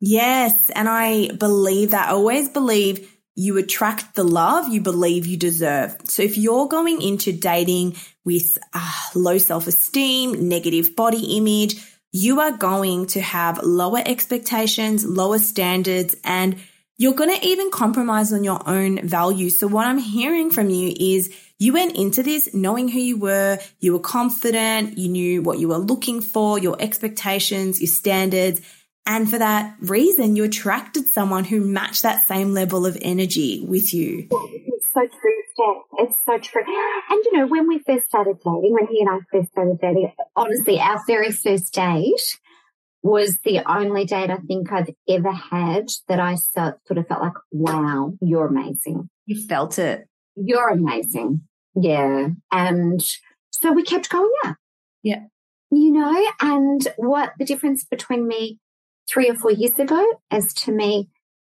Yes, and I believe that. I always believe you attract the love you believe you deserve. So if you're going into dating with uh, low self-esteem, negative body image, you are going to have lower expectations, lower standards, and you're going to even compromise on your own value. So what I'm hearing from you is you went into this knowing who you were, you were confident, you knew what you were looking for, your expectations, your standards, and for that reason, you attracted someone who matched that same level of energy with you. It's so true, Steph. It's so true. And, you know, when we first started dating, when he and I first started dating, honestly, our very first date was the only date I think I've ever had that I sort of felt like, wow, you're amazing. You felt it. You're amazing. Yeah. And so we kept going up. Yeah. You know, and what the difference between me three or four years ago as to me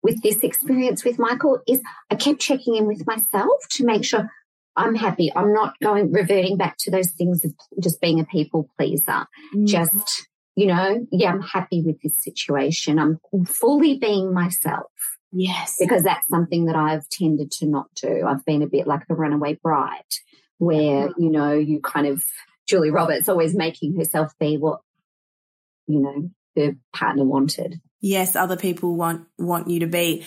with this experience with Michael is I kept checking in with myself to make sure I'm happy. I'm not going reverting back to those things of just being a people pleaser. Mm. Just, you know, yeah, I'm happy with this situation. I'm fully being myself. Yes. Because that's something that I've tended to not do. I've been a bit like a runaway bride where, you know, you kind of, Julie Roberts always making herself be what, you know, her partner wanted. Yes, other people want want you to be.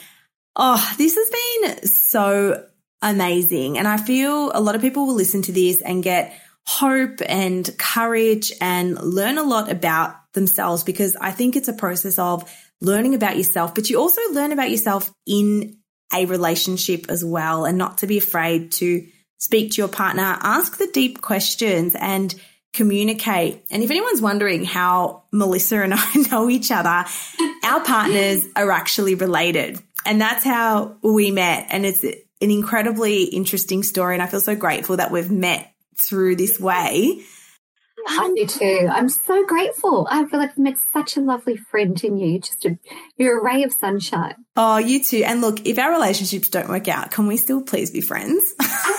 Oh, this has been so amazing. And I feel a lot of people will listen to this and get hope and courage and learn a lot about themselves, because I think it's a process of learning about yourself, but you also learn about yourself in a relationship as well, and not to be afraid to speak to your partner, ask the deep questions and communicate. And if anyone's wondering how Melissa and I know each other, our partners are actually related, and that's how we met. And it's an incredibly interesting story, and I feel so grateful that we've met through this way. I do too. I'm so grateful. I feel like I've met such a lovely friend in you. Just a, you're a ray of sunshine. Oh, you too. And look, if our relationships don't work out, can we still please be friends?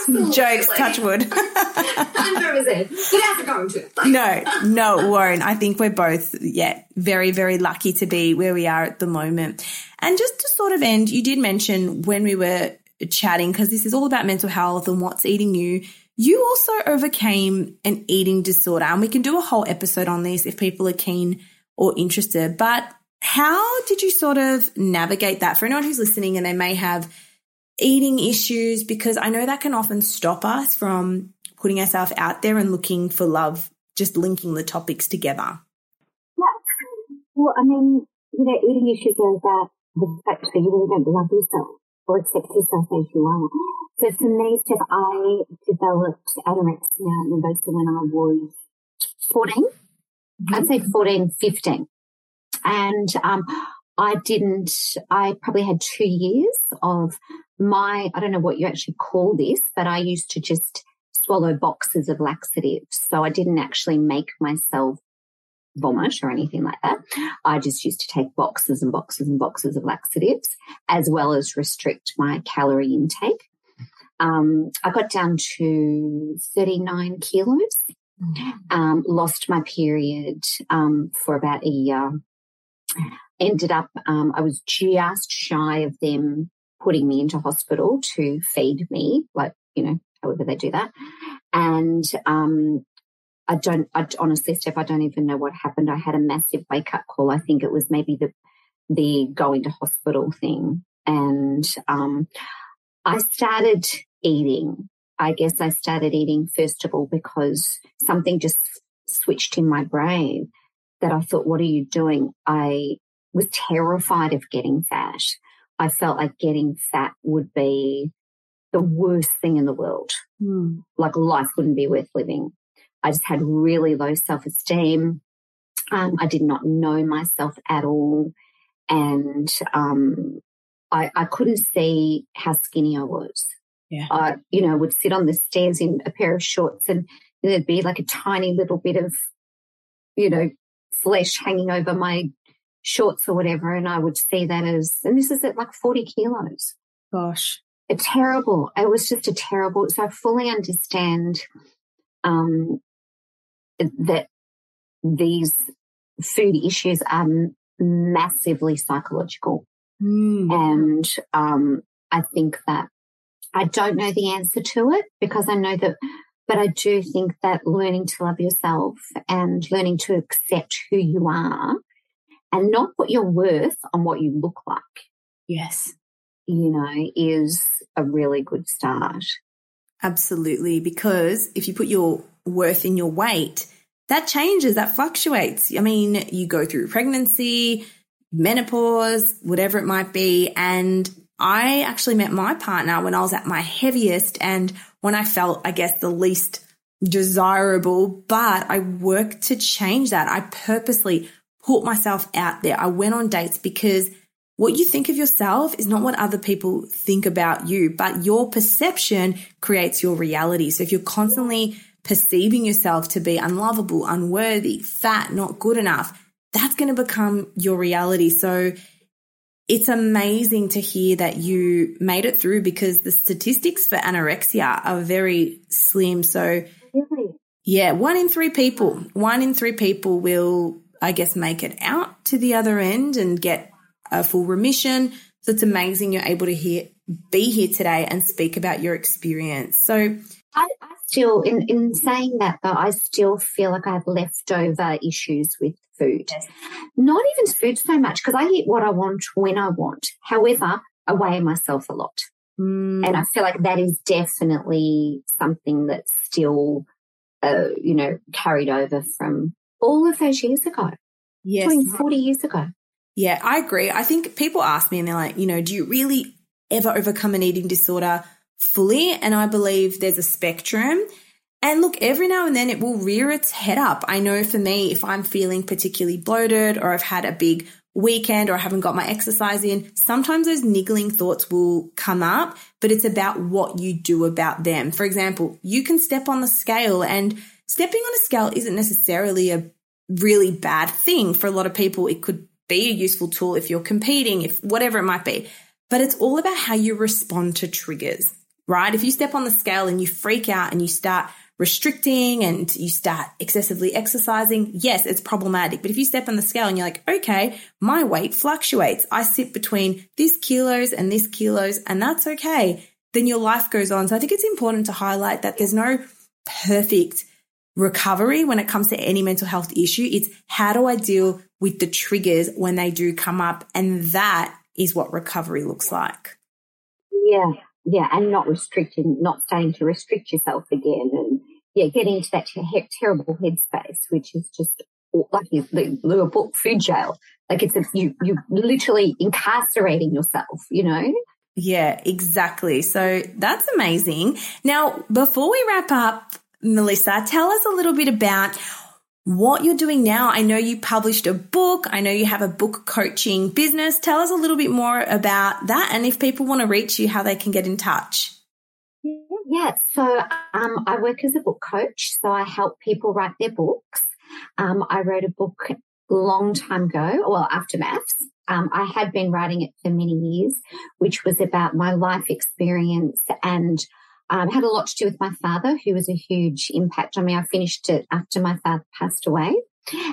Jokes, touch wood. one hundred percent. It going to. No, no, it won't. I think we're both, yeah, very, very lucky to be where we are at the moment. And just to sort of end, you did mention when we were chatting, because this is all about mental health and what's eating you, you also overcame an eating disorder, and we can do a whole episode on this if people are keen or interested. But how did you sort of navigate that for anyone who's listening and they may have eating issues? Because I know that can often stop us from putting ourselves out there and looking for love, just linking the topics together. Well, I mean, you know, eating issues are about the fact that you really don't love yourself or accept yourself as you are. So for me, Steph, I developed anorexia nervosa when I was fourteen. Mm-hmm. I'd say fourteen, fifteen. And um, I didn't, I probably had two years of my, I don't know what you actually call this, but I used to just swallow boxes of laxatives. So I didn't actually make myself vomit or anything like that. I just used to take boxes and boxes and boxes of laxatives, as well as restrict my calorie intake. Um, I got down to thirty-nine kilos, um, lost my period um, for about a year, ended up, um, I was just shy of them putting me into hospital to feed me, like, you know, however they do that. And um, I don't, I honestly, Steph, I don't even know what happened. I had a massive wake-up call. I think it was maybe the the going to hospital thing. And um I started eating. I guess I started eating, first of all, because something just switched in my brain that I thought, what are you doing? I was terrified of getting fat. I felt like getting fat would be the worst thing in the world. Mm. Like life wouldn't be worth living. I just had really low self-esteem. Um, I did not know myself at all. And um I, I couldn't see how skinny I was. Yeah. I, you know, would sit on the stairs in a pair of shorts and there'd be like a tiny little bit of, you know, flesh hanging over my shorts or whatever, and I would see that as, and this is at like forty kilos. Gosh. A terrible. It was just a terrible. So I fully understand um, that these food issues are massively psychological. Mm. And um, I think that I don't know the answer to it, because I know that, but I do think that learning to love yourself and learning to accept who you are and not what you're worth on what you look like. Yes. You know, is a really good start. Absolutely. Because if you put your worth in your weight, that changes, that fluctuates. I mean, you go through pregnancy, menopause, whatever it might be. And I actually met my partner when I was at my heaviest and when I felt, I guess, the least desirable, but I worked to change that. I purposely put myself out there. I went on dates, because what you think of yourself is not what other people think about you, but your perception creates your reality. So if you're constantly perceiving yourself to be unlovable, unworthy, fat, not good enough, that's going to become your reality. So it's amazing to hear that you made it through, because the statistics for anorexia are very slim. So really? Yeah, one in three people, one in three people will, I guess, make it out to the other end and get a full remission. So it's amazing you're able to hear, be here today and speak about your experience. So I, I still, in, in saying that, though, I still feel like I have leftover issues with food. Yes. Not even food so much, because I eat what I want when I want. However, I weigh myself a lot. Mm. And I feel like that is definitely something that's still, uh, you know, carried over from all of those years ago. Yes. forty years ago. Yeah, I agree. I think people ask me and they're like, you know, do you really ever overcome an eating disorder fully? And I believe there's a spectrum. And look, every now and then it will rear its head up. I know for me, if I'm feeling particularly bloated or I've had a big weekend or I haven't got my exercise in, sometimes those niggling thoughts will come up, but it's about what you do about them. For example, you can step on the scale, and stepping on a scale isn't necessarily a really bad thing. For a lot of people, it could be a useful tool if you're competing, if whatever it might be. But it's all about how you respond to triggers, right? If you step on the scale and you freak out and you start restricting and you start excessively exercising, yes, it's problematic. But if you step on the scale and you're like, okay, my weight fluctuates, I sit between these kilos and these kilos, and that's okay, then your life goes on. So I think it's important to highlight that there's no perfect recovery when it comes to any mental health issue. It's how do I deal with the triggers when they do come up, and that is what recovery looks like. Yeah. Yeah, and not restricting, not starting to restrict yourself again, and yeah, get into that ter- terrible headspace, which is just like you, the book Food Jail. Like it's a, you, you're literally incarcerating yourself, you know. Yeah, exactly. So that's amazing. Now, before we wrap up, Melissa, tell us a little bit about what you're doing now. I know you published a book. I know you have a book coaching business. Tell us a little bit more about that, and if people want to reach you, how they can get in touch. Yeah, so um, I work as a book coach, so I help people write their books. Um, I wrote a book a long time ago, well, after MAFS. Um, I had been writing it for many years, which was about my life experience, and Um, had a lot to do with my father, who was a huge impact on me. I finished it after my father passed away,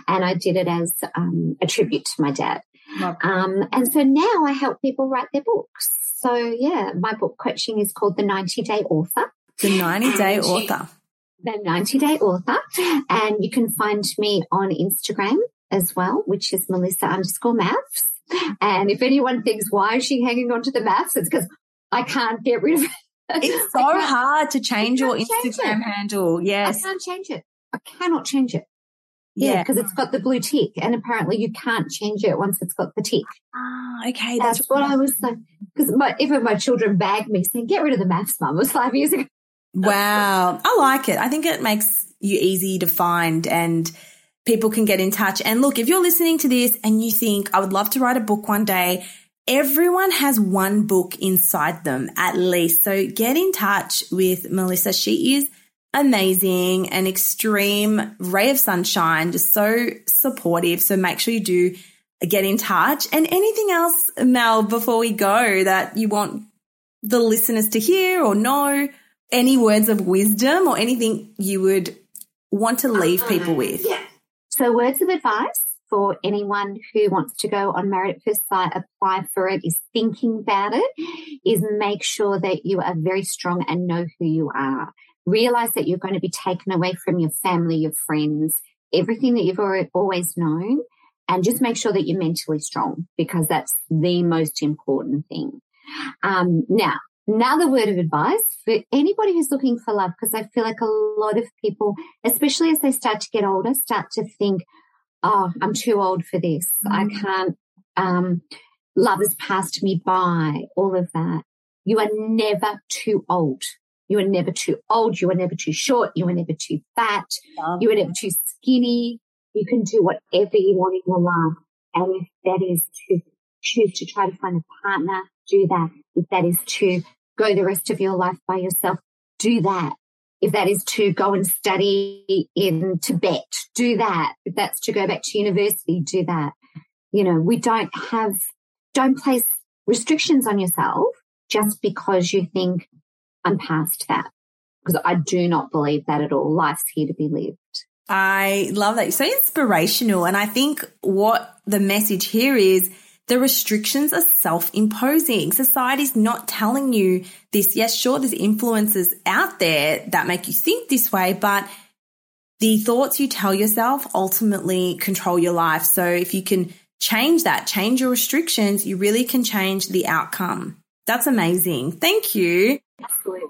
and I did it as um, a tribute to my dad. Um, and so now I help people write their books. So, yeah, my book coaching is called The ninety Day Author. The ninety Day Author. The ninety Day Author. And you can find me on Instagram as well, which is Melissa underscore MAFS. And if anyone thinks, why is she hanging on to the MAFS? It's because I can't get rid of it. It's so hard to change your Instagram change handle. Yes. I can't change it. I cannot change it. Yeah, because yeah. it's got the blue tick, and apparently you can't change it once it's got the tick. Ah, okay. That's, that's what I was like, because my, even my children bagged me saying, get rid of the MAFS, Mum. It was five years ago. Wow. I like it. I think it makes you easy to find, and people can get in touch. And look, if you're listening to this and you think, I would love to write a book one day, everyone has one book inside them at least. So get in touch with Melissa. She is amazing, an extreme ray of sunshine, just so supportive. So make sure you do get in touch. And anything else, Mel, before we go, that you want the listeners to hear or know, any words of wisdom or anything you would want to leave people with? Yeah. So words of advice for anyone who wants to go on Married at First Sight, apply for it, is thinking about it, is make sure that you are very strong and know who you are. Realize that you're going to be taken away from your family, your friends, everything that you've always known, and just make sure that you're mentally strong, because that's the most important thing. Um, now, another word of advice for anybody who's looking for love, because I feel like a lot of people, especially as they start to get older, start to think, oh, I'm too old for this. I can't, um, love has passed me by, all of that. You are never too old. You are never too old. You are never too short. You are never too fat. You are never too skinny. You can do whatever you want in your life. And if that is to choose to try to find a partner, do that. If that is to go the rest of your life by yourself, do that. If that is to go and study in Tibet, do that. If that's to go back to university, do that. You know, we don't have Don't place restrictions on yourself just because you think I'm past that, because I do not believe that at all. Life's here to be lived. I love that. You're so inspirational. And I think what the message here is, the restrictions are self-imposing. Society's not telling you this. Yes, sure, there's influences out there that make you think this way, but the thoughts you tell yourself ultimately control your life. So if you can change that, change your restrictions, you really can change the outcome. That's amazing. Thank you. Absolutely.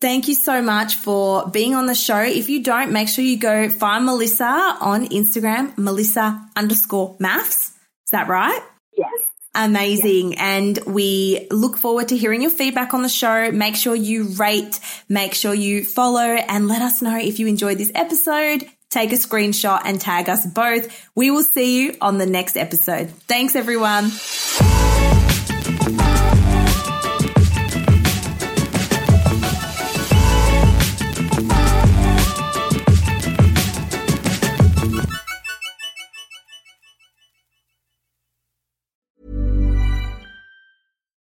Thank you so much for being on the show. If you don't, make sure you go find Melissa on Instagram, Melissa underscore MAFS. Is that right? Yes. Amazing. Yes. And we look forward to hearing your feedback on the show. Make sure you rate, make sure you follow, and let us know if you enjoyed this episode. Take a screenshot and tag us both. We will see you on the next episode. Thanks, everyone.